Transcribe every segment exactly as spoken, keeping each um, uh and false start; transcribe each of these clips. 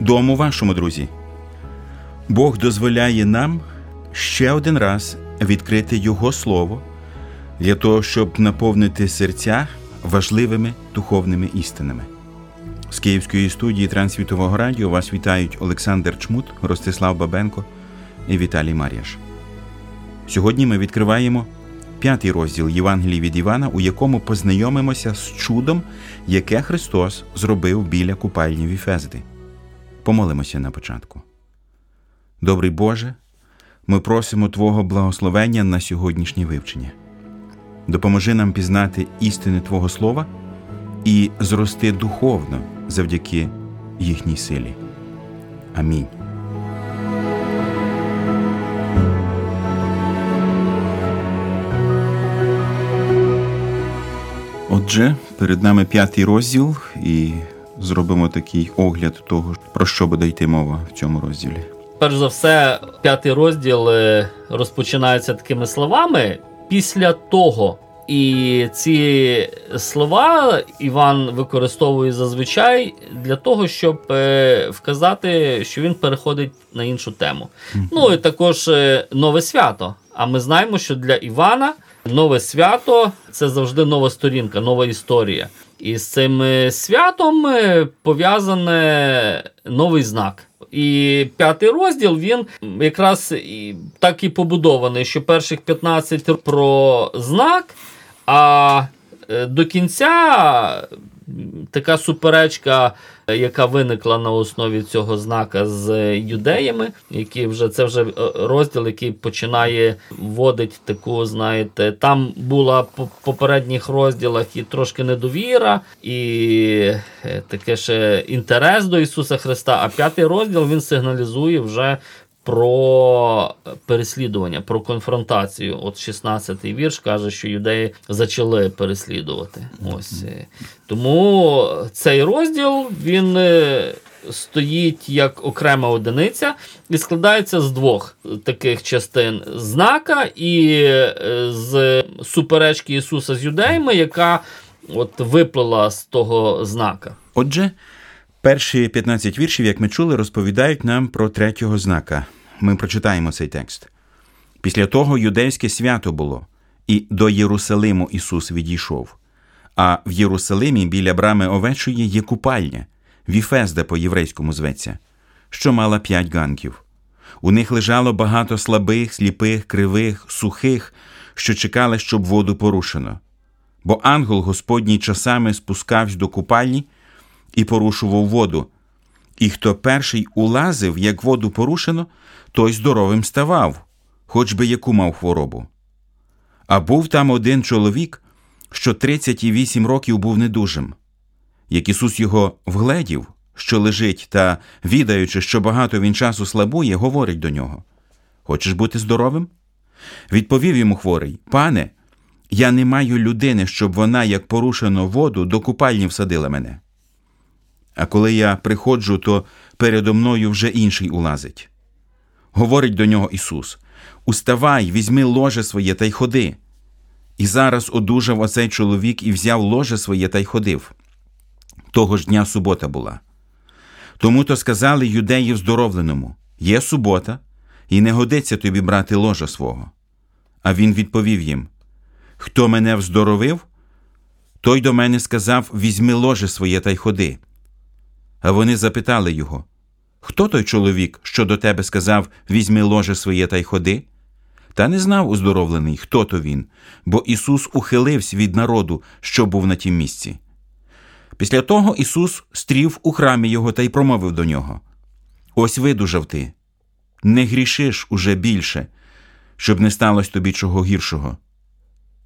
дому вашому, друзі! Бог дозволяє нам ще один раз відкрити Його Слово для того, щоб наповнити серця важливими духовними істинами. З Київської студії Трансвітового радіо вас вітають Олександр Чмут, Ростислав Бабенко і Віталій Мар'яш. Сьогодні ми відкриваємо п'ятий розділ Євангелії від Івана, у якому познайомимося з чудом, яке Христос зробив біля купальні Віфезди. Помолимося на початку. Добрий Боже, ми просимо Твого благословення на сьогоднішнє вивчення. Допоможи нам пізнати істини Твого Слова і зрости духовно завдяки їхній силі. Амінь. Отже, перед нами п'ятий розділ, і зробимо такий огляд того, про що буде йти мова в цьому розділі. Перш за все, п'ятий розділ розпочинається такими словами «після того». І ці слова Іван використовує зазвичай для того, щоб вказати, що він переходить на іншу тему. Ну і також нове свято. А ми знаємо, що для Івана нове свято – це завжди нова сторінка, нова історія. І з цим святом пов'язане новий знак. І п'ятий розділ, він якраз так і побудований, що перших п'ятнадцять про знак, а до кінця така суперечка, яка виникла на основі цього знака з юдеями, які вже це вже розділ, який починає вводить таку, знаєте, там була в попередніх розділах і трошки недовіра, і таке ще інтерес до Ісуса Христа, а п'ятий розділ він сигналізує вже про переслідування, про конфронтацію. От шістнадцятий вірш каже, що юдеї зачали переслідувати. Ось. Тому цей розділ, він стоїть як окрема одиниця і складається з двох таких частин. Знака і з суперечки Ісуса з юдеями, яка от виплила з того знака. Отже, перші п'ятнадцять віршів, як ми чули, розповідають нам про третього знака. Ми прочитаємо цей текст. «Після того юдейське свято було, і до Єрусалиму Ісус відійшов. А в Єрусалимі біля брами овечої є купальня, Віфезда по-єврейському зветься, що мала п'ять ганків. У них лежало багато слабих, сліпих, кривих, сухих, що чекали, щоб воду порушено. Бо ангел Господній часами спускався до купальні і порушував воду. І хто перший улазив, як воду порушено, той здоровим ставав, хоч би яку мав хворобу. А був там один чоловік, що тридцять вісім років був недужим. Як Ісус його вгледів, що лежить, та, відаючи, що багато він часу слабує, говорить до нього: «Хочеш бути здоровим?» Відповів йому хворий: «Пане, я не маю людини, щоб вона, як порушено воду, до купальні всадила мене. А коли я приходжу, то передо мною вже інший улазить». Говорить до нього Ісус: «Уставай, візьми ложе своє та й ходи». І зараз одужав оцей чоловік і взяв ложе своє та й ходив. Того ж дня субота була. Тому-то сказали юдеї здоровленому: «Є субота, і не годиться тобі брати ложа свого». А він відповів їм: «Хто мене вздоровив, той до мене сказав: візьми ложе своє та й ходи». А вони запитали його: «Хто той чоловік, що до тебе сказав, візьми ложе своє та й ходи?» Та не знав уздоровлений, хто то він, бо Ісус ухилився від народу, що був на тім місці. Після того Ісус стрів у храмі його та й промовив до нього: «Ось видужав ти, не грішиш уже більше, щоб не сталося тобі чого гіршого».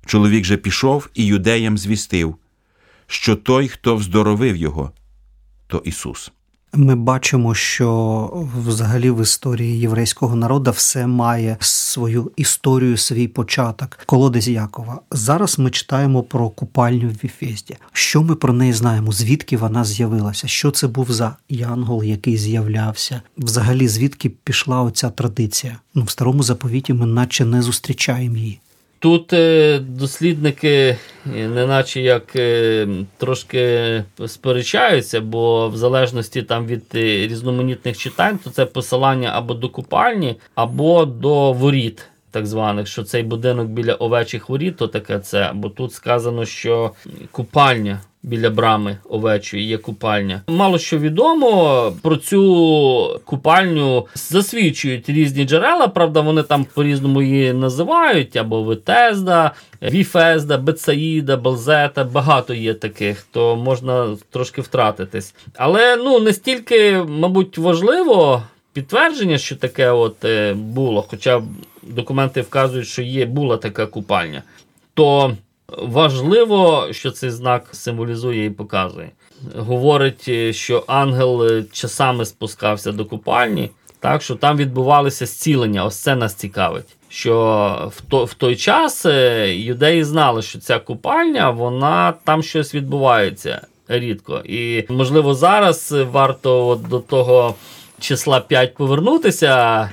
Чоловік же пішов і юдеям звістив, що той, хто вздоровив його, то Ісус. Ми бачимо, що взагалі в історії єврейського народу все має свою історію, свій початок. Колодець Якова. Зараз ми читаємо про купальню в Віфезді. Що ми про неї знаємо? Звідки вона з'явилася? Що це був за янгол, який з'являвся? Взагалі, звідки пішла оця традиція? Ну, в Старому Заповіті ми наче не зустрічаємо її. Тут дослідники неначе як трошки сперечаються, бо в залежності там від різноманітних читань, то це посилання або до купальні, або до воріт так званих, що цей будинок біля овечих воріт, то таке це, бо тут сказано, що купальня біля брами овечої є купальня. Мало що відомо про цю купальню, засвідчують різні джерела, правда, вони там по-різному її називають, або Віфезда, Віфезда, Бетсаїда, Балзета, багато є таких, то можна трошки втратитись. Але, ну, настільки, мабуть, важливо підтвердження, що таке от е, було, хоча документи вказують, що є, була така купальня, то важливо, що цей знак символізує і показує. Говорить, що ангел часами спускався до купальні, так що там відбувалися зцілення. Ось це нас цікавить. Що в, то, в той час юдеї знали, що ця купальня, вона там щось відбувається рідко. І, можливо, зараз варто от до того числа п'ять повернутися,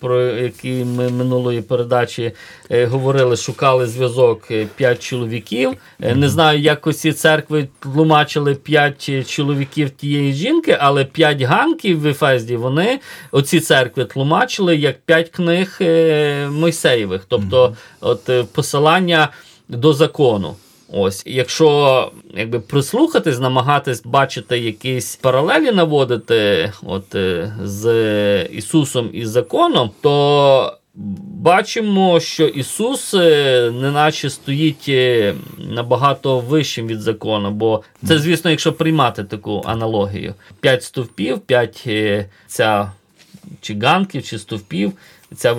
про який ми минулої передачі говорили, шукали зв'язок п'ять чоловіків. Не знаю, як усі церкви тлумачили п'ять чоловіків тієї жінки, але п'ять ганків в Віфезді, вони, оці церкви тлумачили як п'ять книг Мойсеєвих, тобто от посилання до закону. Ось, якщо якби прислухатись, намагатись бачити якісь паралелі наводити от з Ісусом і законом, то бачимо, що Ісус неначе стоїть набагато вищим від закону, бо це, звісно, якщо приймати таку аналогію. П'ять стовпів, п'ять ця чи ганків, чи стовпів, ця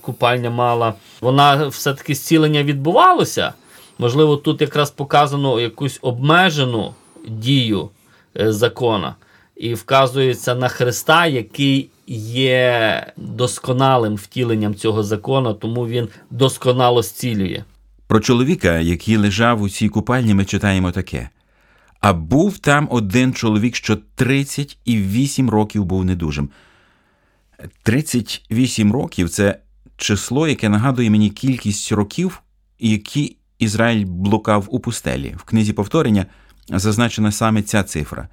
купальня мала, вона все-таки зцілення відбувалося. Можливо, тут якраз показано якусь обмежену дію закона. І вказується на Христа, який є досконалим втіленням цього закону, тому він досконало зцілює. Про чоловіка, який лежав у цій купальні, ми читаємо таке. А був там один чоловік, що тридцять вісім років був недужим. тридцять вісім років – це число, яке нагадує мені кількість років, які Ізраїль блукав у пустелі. В книзі повторення зазначена саме ця цифра.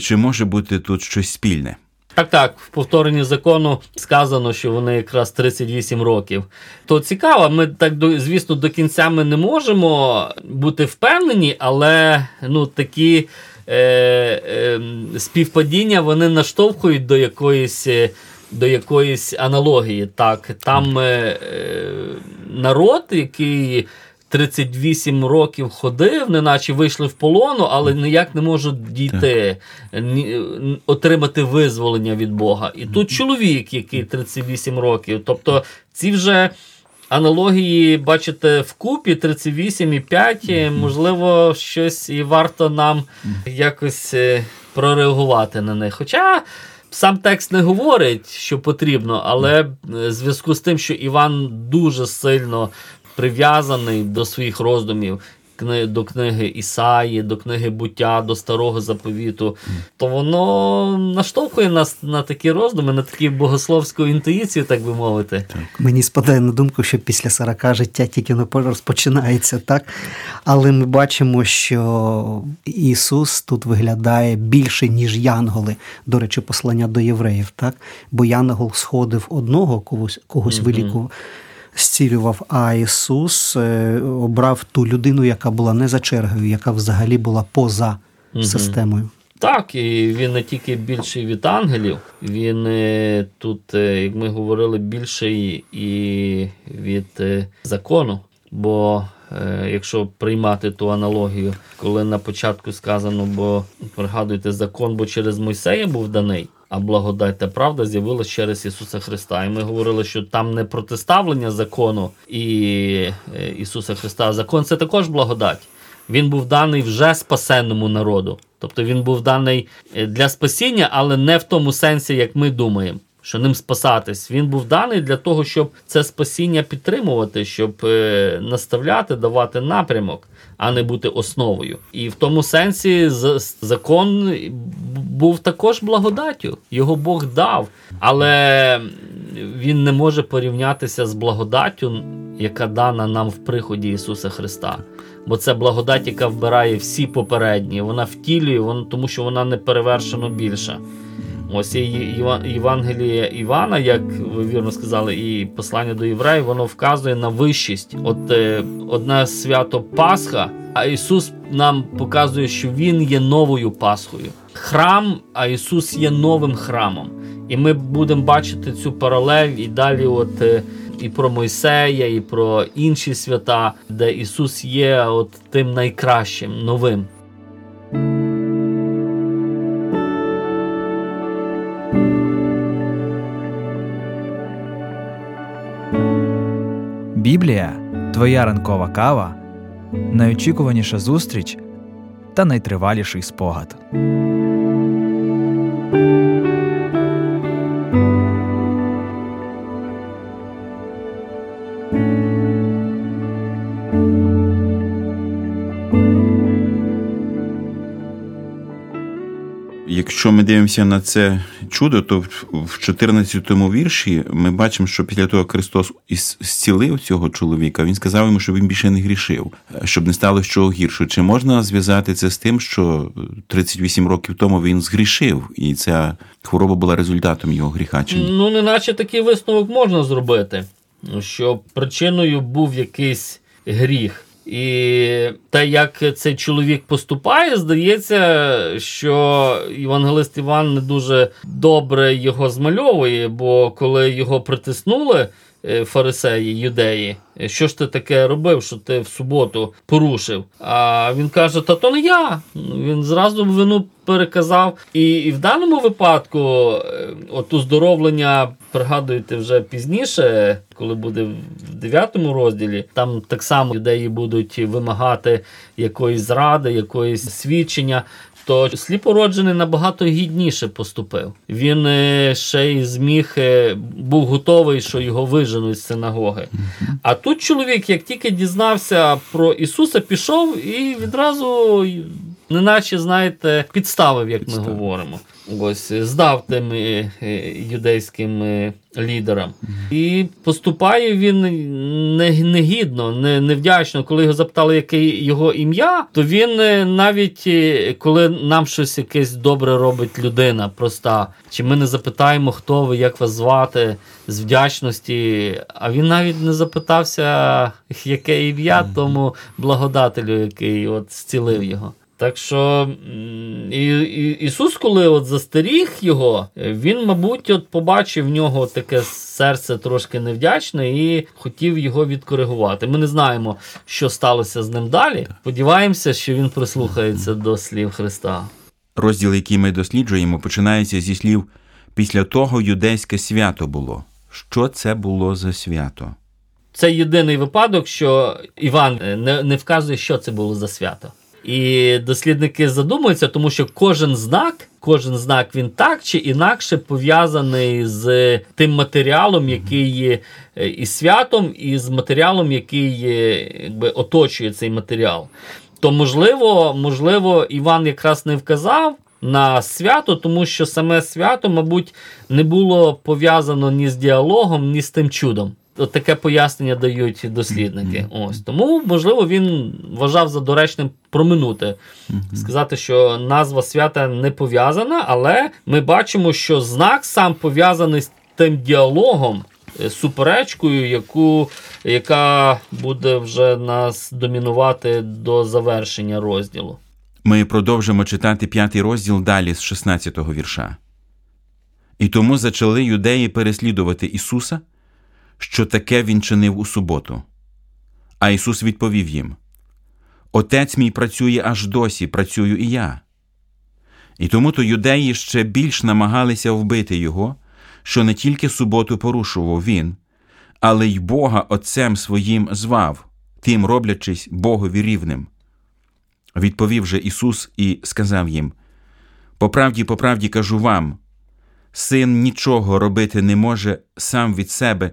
Чи може бути тут щось спільне? Так-так, в повторенні закону сказано, що вони якраз тридцять вісім років. То цікаво, ми так, звісно, до кінця ми не можемо бути впевнені, але ну, такі е, е, співпадіння, вони наштовхують до якоїсь, до якоїсь аналогії. Так, там е, народ, який тридцять вісім років ходив, неначе вийшли в полону, але ніяк не можуть дійти, отримати визволення від Бога. І тут чоловік, який тридцять вісім років. Тобто ці вже аналогії, бачите, вкупі тридцять вісім і п'ять, можливо, щось і варто нам якось прореагувати на них. Хоча сам текст не говорить, що потрібно, але в зв'язку з тим, що Іван дуже сильно прив'язаний до своїх роздумів, до книги Ісаї, до книги Буття, до Старого Заповіту, то воно наштовхує нас на такі роздуми, на таку богословську інтуїцію, так би мовити. Так. Мені спадає на думку, що після сорока життя тільки розпочинається, так? Але ми бачимо, що Ісус тут виглядає більше, ніж янголи. До речі, послання до євреїв, так? Бо янгол сходив одного, когось, когось mm-hmm. вилікував, зцілював, а Ісус обрав ту людину, яка була не за чергою, яка взагалі була поза угу. системою. Так, і він не тільки більший від ангелів, він тут, як ми говорили, більший і від закону. Бо якщо приймати ту аналогію, коли на початку сказано, бо, пригадуйте, закон, бо через Мойсея був даний, а благодать та правда з'явилась через Ісуса Христа. І ми говорили, що там не протиставлення закону і Ісуса Христа. Закон – це також благодать. Він був даний вже спасенному народу. Тобто він був даний для спасіння, але не в тому сенсі, як ми думаємо, що ним спасатись. Він був даний для того, щоб це спасіння підтримувати, щоб наставляти, давати напрямок, а не бути основою. І в тому сенсі закон був також благодаттю. Його Бог дав, але він не може порівнятися з благодаттю, яка дана нам в приході Ісуса Христа. Бо це благодать, яка вбирає всі попередні. Вона втілює, вона, тому що вона не перевершено більша. Ось і Євангелія Івана, як ви вірно сказали, і послання до євреїв, воно вказує на вищість. От е, одне свято Пасха, а Ісус нам показує, що Він є новою Пасхою. Храм, а Ісус є новим храмом. І ми будемо бачити цю паралель і далі от... Е, І про Мойсея, і про інші свята, де Ісус є от тим найкращим, новим. Біблія – твоя ранкова кава, найочікуваніша зустріч та найтриваліший спогад. Якщо ми дивимося на це чудо, то в чотирнадцятому вірші ми бачимо, що після того Христос зцілив цього чоловіка, він сказав йому, щоб він більше не грішив, щоб не стало чого гіршого. Чи можна зв'язати це з тим, що тридцять вісім років тому він згрішив, і ця хвороба була результатом його гріха? Чи ні? Ну, неначе такий висновок можна зробити, що причиною був якийсь гріх. І те, як цей чоловік поступає, здається, що євангелист Іван не дуже добре його змальовує, бо коли його притиснули фарисеї, юдеї, що ж ти таке робив, що ти в суботу порушив? А він каже, та то не я. Він зразу вину переказав. І, і в даному випадку, от уздоровлення, пригадуєте вже пізніше, коли буде в дев'ятому розділі, там так само юдеї будуть вимагати якоїсь зради, якоїсь свідчення, то сліпороджений набагато гідніше поступив. Він ще й зміг, був готовий, що його виженуть з синагоги. А тут чоловік, як тільки дізнався про Ісуса, пішов і відразу, неначе, знаєте, підставив, як Підстав. ми говоримо. Ось, здав тим юдейським лідерам. І поступає він негідно, невдячно. Коли його запитали, яке його ім'я, то він навіть, коли нам щось якесь добре робить людина проста, чи ми не запитаємо, хто ви, як вас звати, з вдячності, а він навіть не запитався, яке ім'я тому благодателю, який от зцілив його. Так що і, і, Ісус, коли от застеріг його, він, мабуть, от побачив в нього таке серце трошки невдячне і хотів його відкоригувати. Ми не знаємо, що сталося з ним далі. Сподіваємося, що він прислухається до слів Христа. Розділ, який ми досліджуємо, починається зі слів «Після того юдейське свято було». Що це було за свято? Це єдиний випадок, що Іван не, не вказує, що це було за свято. І дослідники задумуються, тому що кожен знак, кожен знак він так чи інакше пов'язаний з тим матеріалом, який є і святом, і з матеріалом, який є, якби, оточує цей матеріал. То, можливо, можливо, Іван якраз не вказав на свято, тому що саме свято, мабуть, не було пов'язано ні з діалогом, ні з тим чудом. От таке пояснення дають дослідники. Ось. Тому, можливо, він вважав за доречним проминути. Сказати, що назва свята не пов'язана, але ми бачимо, що знак сам пов'язаний з тим діалогом, суперечкою, яку, яка буде вже нас домінувати до завершення розділу. Ми продовжимо читати п'ятий розділ далі з шістнадцятого вірша. «І тому зачали юдеї переслідувати Ісуса, що таке він чинив у суботу. А Ісус відповів їм: «Отець мій працює аж досі, працюю і я». І тому-то юдеї ще більш намагалися вбити його, що не тільки суботу порушував він, але й Бога отцем своїм звав, тим роблячись Богові рівним. Відповів же Ісус і сказав їм: «По правді, по правді кажу вам, син нічого робити не може сам від себе,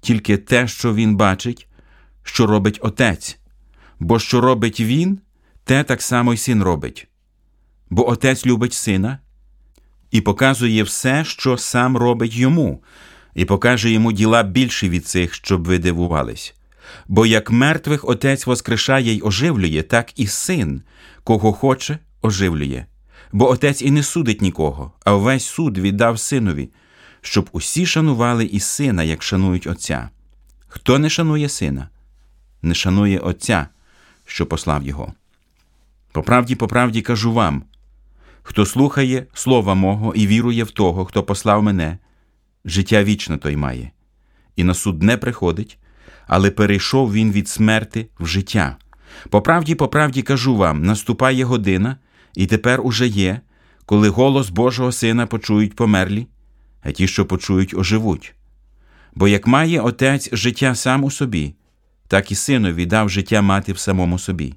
тільки те, що він бачить, що робить отець. Бо що робить він, те так само й син робить. Бо отець любить сина і показує все, що сам робить йому, і покаже йому діла більші від цих, щоб ви дивувались. Бо як мертвих отець воскрешає й оживлює, так і син, кого хоче, оживлює. Бо отець і не судить нікого, а весь суд віддав синові, щоб усі шанували і сина, як шанують отця. Хто не шанує сина, не шанує отця, що послав його. По правді, по правді кажу вам, хто слухає слова мого і вірує в того, хто послав мене, життя вічне той має. І на суд не приходить, але перейшов він від смерти в життя. По правді, по правді кажу вам, наступає година, і тепер уже є, коли голос Божого Сина почують померлі, а ті, що почують, оживуть. Бо як має отець життя сам у собі, так і синові дав життя мати в самому собі.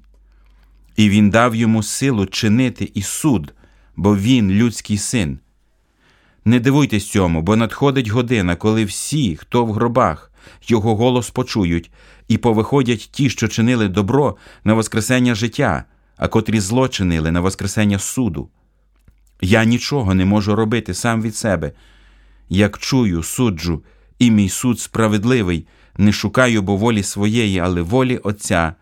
І він дав йому силу чинити і суд, бо він людський син. Не дивуйтесь цьому, бо надходить година, коли всі, хто в гробах, його голос почують, і повиходять ті, що чинили добро, на воскресення життя, а котрі зло чинили, на воскресення суду. Я нічого не можу робити сам від себе. Як чую, суджу, і мій суд справедливий, не шукаю бо волі своєї, але волі Отця,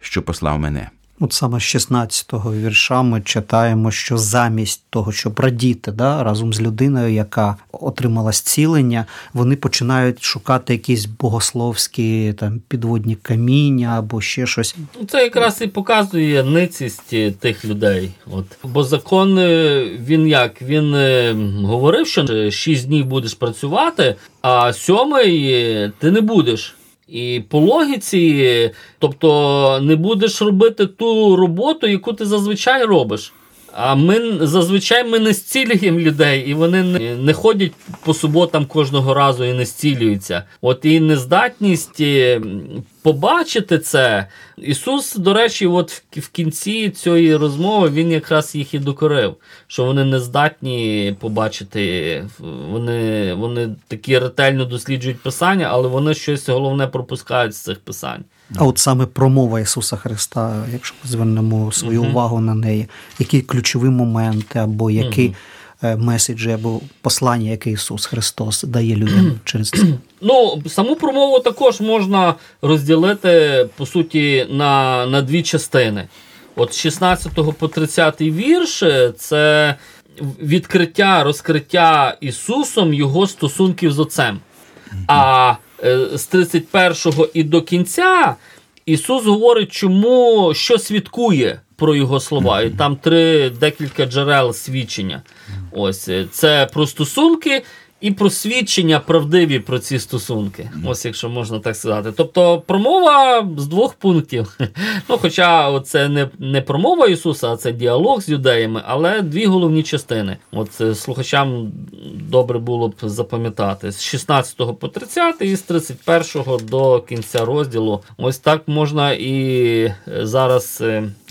що послав мене». От саме з шістнадцятого вірша ми читаємо, що замість того, щоб радіти, да, разом з людиною, яка отримала зцілення, вони починають шукати якісь богословські там, підводні каміння або ще щось. Це якраз і показує ницість тих людей. От. Бо закон, він як? Він говорив, що шість днів будеш працювати, а сьомий ти не будеш. І по логіці, тобто не будеш робити ту роботу, яку ти зазвичай робиш. А ми зазвичай ми не зцілюємо людей, і вони не, не ходять по суботам кожного разу і не зцілюються. От і нездатність побачити це. Ісус, до речі, от в кінці цієї розмови він якраз їх і докорив, що вони не здатні побачити, вони, вони такі ретельно досліджують Писання, але вони щось головне пропускають з цих Писань. А от саме промова Ісуса Христа, якщо звернемо свою uh-huh. увагу на неї, які ключові моменти або які uh-huh. меседжі або послання, яке Ісус Христос дає людям через це? Ну, саму промову також можна розділити, по суті, на, на дві частини. От з шістнадцятого по тридцятий вірш – це відкриття, розкриття Ісусом його стосунків з Отцем. Uh-huh. А з тридцять першого і до кінця Ісус говорить, чому, що свідкує про його слова. І там три, декілька джерел свідчення. Ось, це про стосунки і про свідчення правдиві про ці стосунки. Ось, якщо можна так сказати. Тобто, промова з двох пунктів. Ну, хоча це не, не промова Ісуса, а це діалог з юдеями, але дві головні частини. От слухачам добре було б запам'ятати. З шістнадцятого по тридцятий і з тридцять першого до кінця розділу. Ось так можна і зараз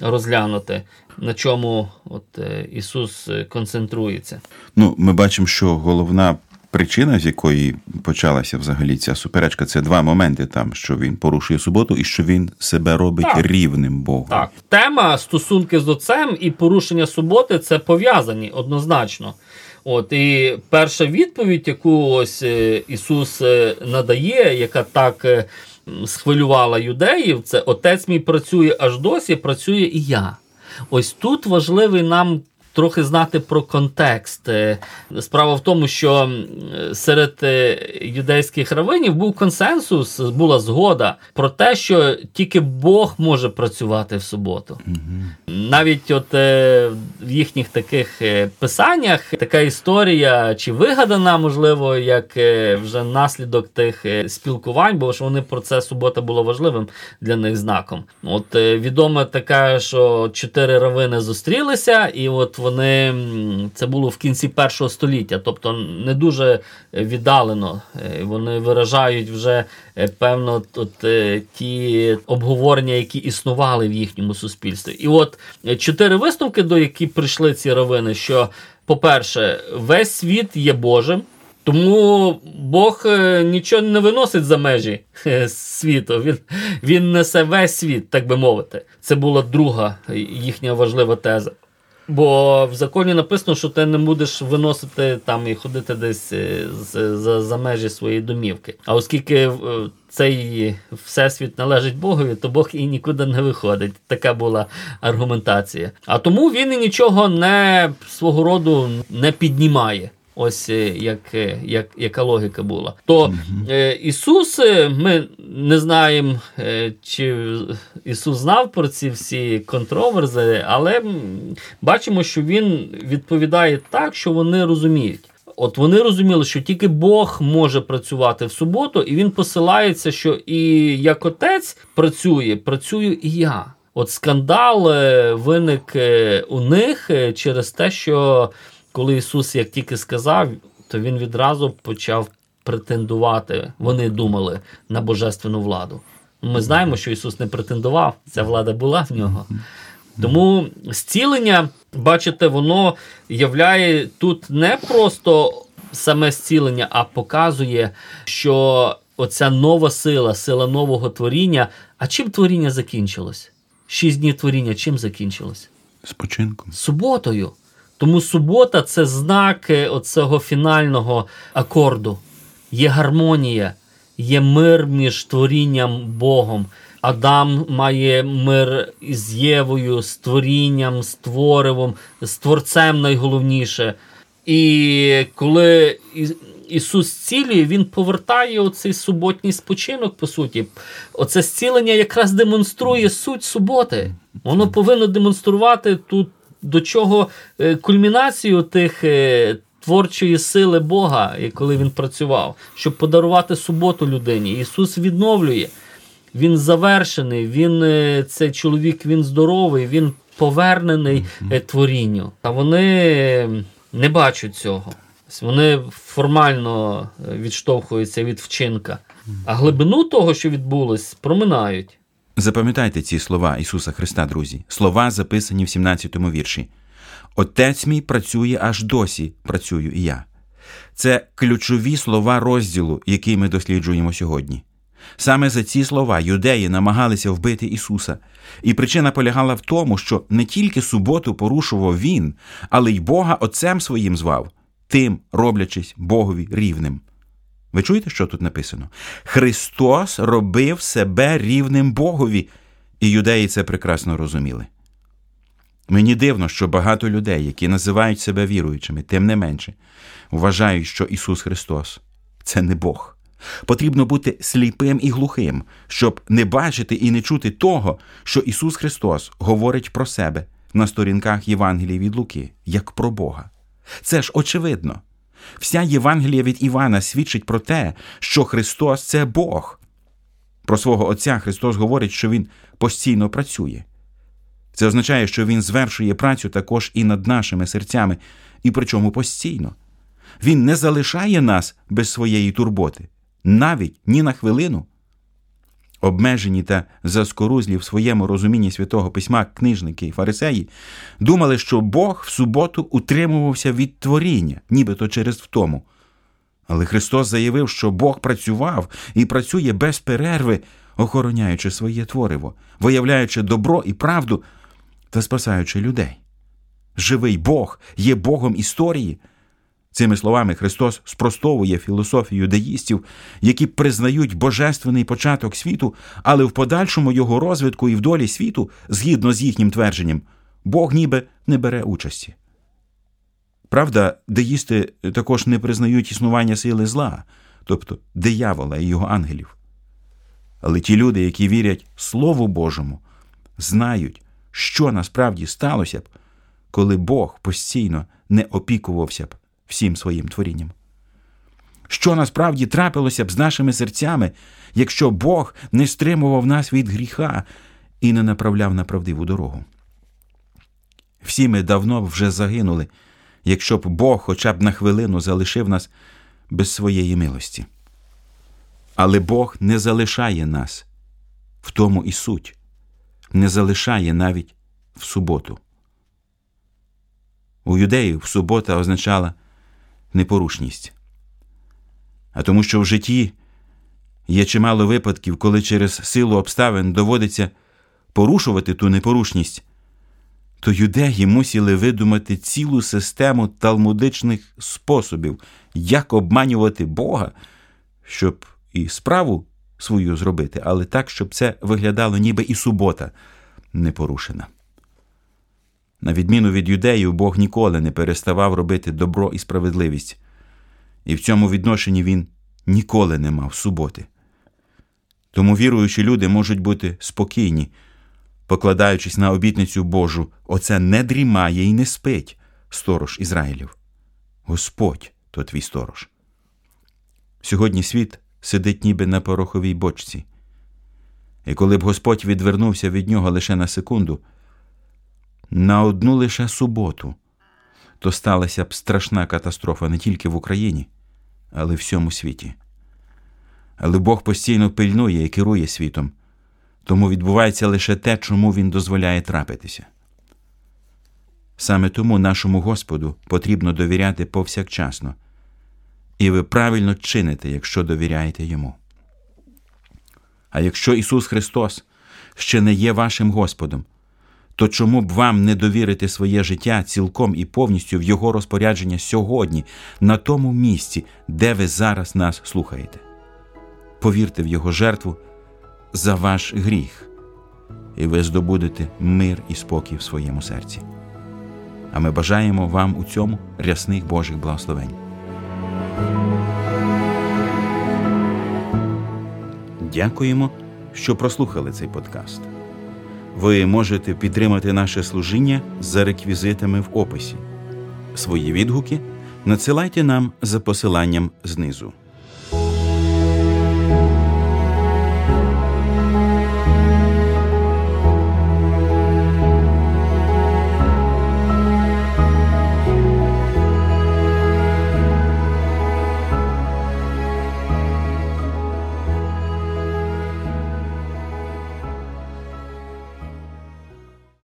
розглянути, на чому от Ісус концентрується. Ну, ми бачимо, що головна причина, з якої почалася взагалі ця суперечка, це два моменти там, що він порушує суботу і що він себе робить так. рівним Богу. Так. Тема стосунки з Отцем і порушення суботи – це пов'язані однозначно. От, і перша відповідь, яку ось Ісус надає, яка так схвилювала юдеїв, це «Отець мій працює аж досі, працює і я». Ось тут важливий нам трохи знати про контекст. Справа в тому, що серед юдейських раввинів був консенсус, була згода про те, що тільки Бог може працювати в суботу. Угу. Навіть от в їхніх таких писаннях така історія, чи вигадана, можливо, як вже наслідок тих спілкувань, бо ж вони про це, субота була важливим для них знаком. От відома така, що чотири равини зустрілися, і от вони, це було в кінці першого століття, тобто не дуже віддалено. Вони виражають вже, певно, от, ті обговорення, які існували в їхньому суспільстві. І от чотири висновки, до яких прийшли ці равини, що, по-перше, весь світ є Божим, тому Бог нічого не виносить за межі світу, він, він несе весь світ, так би мовити. Це була друга їхня важлива теза. Бо в законі написано, що ти не будеш виносити там і ходити десь за, за, за межі своєї домівки. А оскільки цей всесвіт належить Богові, то Бог і нікуди не виходить. Така була аргументація. А тому він і нічого не, свого роду не піднімає. Ось як, як, яка логіка була. То е, Ісус, ми не знаємо, е, чи Ісус знав про ці всі контроверзи, але бачимо, що Він відповідає так, що вони розуміють. От вони розуміли, що тільки Бог може працювати в суботу, і Він посилається, що і як Отець працює, працюю і я. От скандал виник у них через те, що коли Ісус, як тільки сказав, то Він відразу почав претендувати, вони думали, на божественну владу. Ми знаємо, що Ісус не претендував, ця влада була в Нього. Тому зцілення, бачите, воно являє тут не просто саме зцілення, а показує, що оця нова сила, сила нового творіння. А чим творіння закінчилось? Шість днів творіння чим закінчилось? Спочинком. Суботою. Тому субота – це знак оцього фінального акорду. Є гармонія, є мир між творінням Богом. Адам має мир із Євою, з творінням, з творивом, з Творцем найголовніше. І коли Ісус зцілює, Він повертає оцей суботній спочинок, по суті. Оце зцілення якраз демонструє суть суботи. Воно повинно демонструвати тут до чого кульмінацію тих творчої сили Бога, коли Він працював, щоб подарувати суботу людині. Ісус відновлює, Він завершений, Він, цей чоловік, Він здоровий, Він повернений mm-hmm. творінню. А вони не бачать цього. Вони формально відштовхуються від вчинка. А глибину того, що відбулось, проминають. Запам'ятайте ці слова Ісуса Христа, друзі. Слова, записані в сімнадцятому вірші. «Отець мій працює аж досі, працюю і я». Це ключові слова розділу, який ми досліджуємо сьогодні. Саме за ці слова юдеї намагалися вбити Ісуса. І причина полягала в тому, що не тільки суботу порушував Він, але й Бога Отцем своїм звав, тим роблячись Богові рівним. Ви чуєте, що тут написано? Христос робив себе рівним Богові, і юдеї це прекрасно розуміли. Мені дивно, що багато людей, які називають себе віруючими, тим не менше, вважають, що Ісус Христос – це не Бог. Потрібно бути сліпим і глухим, щоб не бачити і не чути того, що Ісус Христос говорить про себе на сторінках Євангелії від Луки, як про Бога. Це ж очевидно. Вся Євангелія від Івана свідчить про те, що Христос – це Бог. Про свого Отця Христос говорить, що Він постійно працює. Це означає, що Він звершує працю також і над нашими серцями, і причому постійно. Він не залишає нас без своєї турботи, навіть ні на хвилину. Обмежені та заскорузлі в своєму розумінні Святого Письма книжники і фарисеї думали, що Бог в суботу утримувався від творіння, нібито через втому. Але Христос заявив, що Бог працював і працює без перерви, охороняючи своє твориво, виявляючи добро і правду та спасаючи людей. Живий Бог є Богом історії. Цими словами Христос спростовує філософію деїстів, які признають божественний початок світу, але в подальшому його розвитку і в долі світу, згідно з їхнім твердженням, Бог ніби не бере участі. Правда, деїсти також не признають існування сили зла, тобто диявола і його ангелів. Але ті люди, які вірять Слову Божому, знають, що насправді сталося б, коли Бог постійно не опікувався б всім своїм творінням. Що насправді трапилося б з нашими серцями, якщо Бог не стримував нас від гріха і не направляв на правдиву дорогу? Всі ми давно вже загинули, якщо б Бог хоча б на хвилину залишив нас без своєї милості. Але Бог не залишає нас, в тому і суть, не залишає навіть в суботу. У юдеїв субота означала непорушність. А тому що в житті є чимало випадків, коли через силу обставин доводиться порушувати ту непорушність, то юдеї мусили видумати цілу систему талмудичних способів, як обманювати Бога, щоб і справу свою зробити, але так, щоб це виглядало, ніби і субота не порушена. На відміну від юдеїв, Бог ніколи не переставав робити добро і справедливість. І в цьому відношенні він ніколи не мав суботи. Тому віруючі люди можуть бути спокійні, покладаючись на обітницю Божу: «Оце не дрімає і не спить сторож Ізраїлів. Господь – то твій сторож». Сьогодні світ сидить ніби на пороховій бочці. І коли б Господь відвернувся від нього лише на секунду, на одну лише суботу, то сталася б страшна катастрофа не тільки в Україні, але й в всьому світі. Але Бог постійно пильнує і керує світом, тому відбувається лише те, чому Він дозволяє трапитися. Саме тому нашому Господу потрібно довіряти повсякчасно, і ви правильно чините, якщо довіряєте Йому. А якщо Ісус Христос ще не є вашим Господом, то чому б вам не довірити своє життя цілком і повністю в Його розпорядження сьогодні, на тому місці, де ви зараз нас слухаєте? Повірте в Його жертву за ваш гріх, і ви здобудете мир і спокій в своєму серці. А ми бажаємо вам у цьому рясних Божих благословень. Дякуємо, що прослухали цей подкаст. Ви можете підтримати наше служіння за реквізитами в описі. Свої відгуки надсилайте нам за посиланням знизу.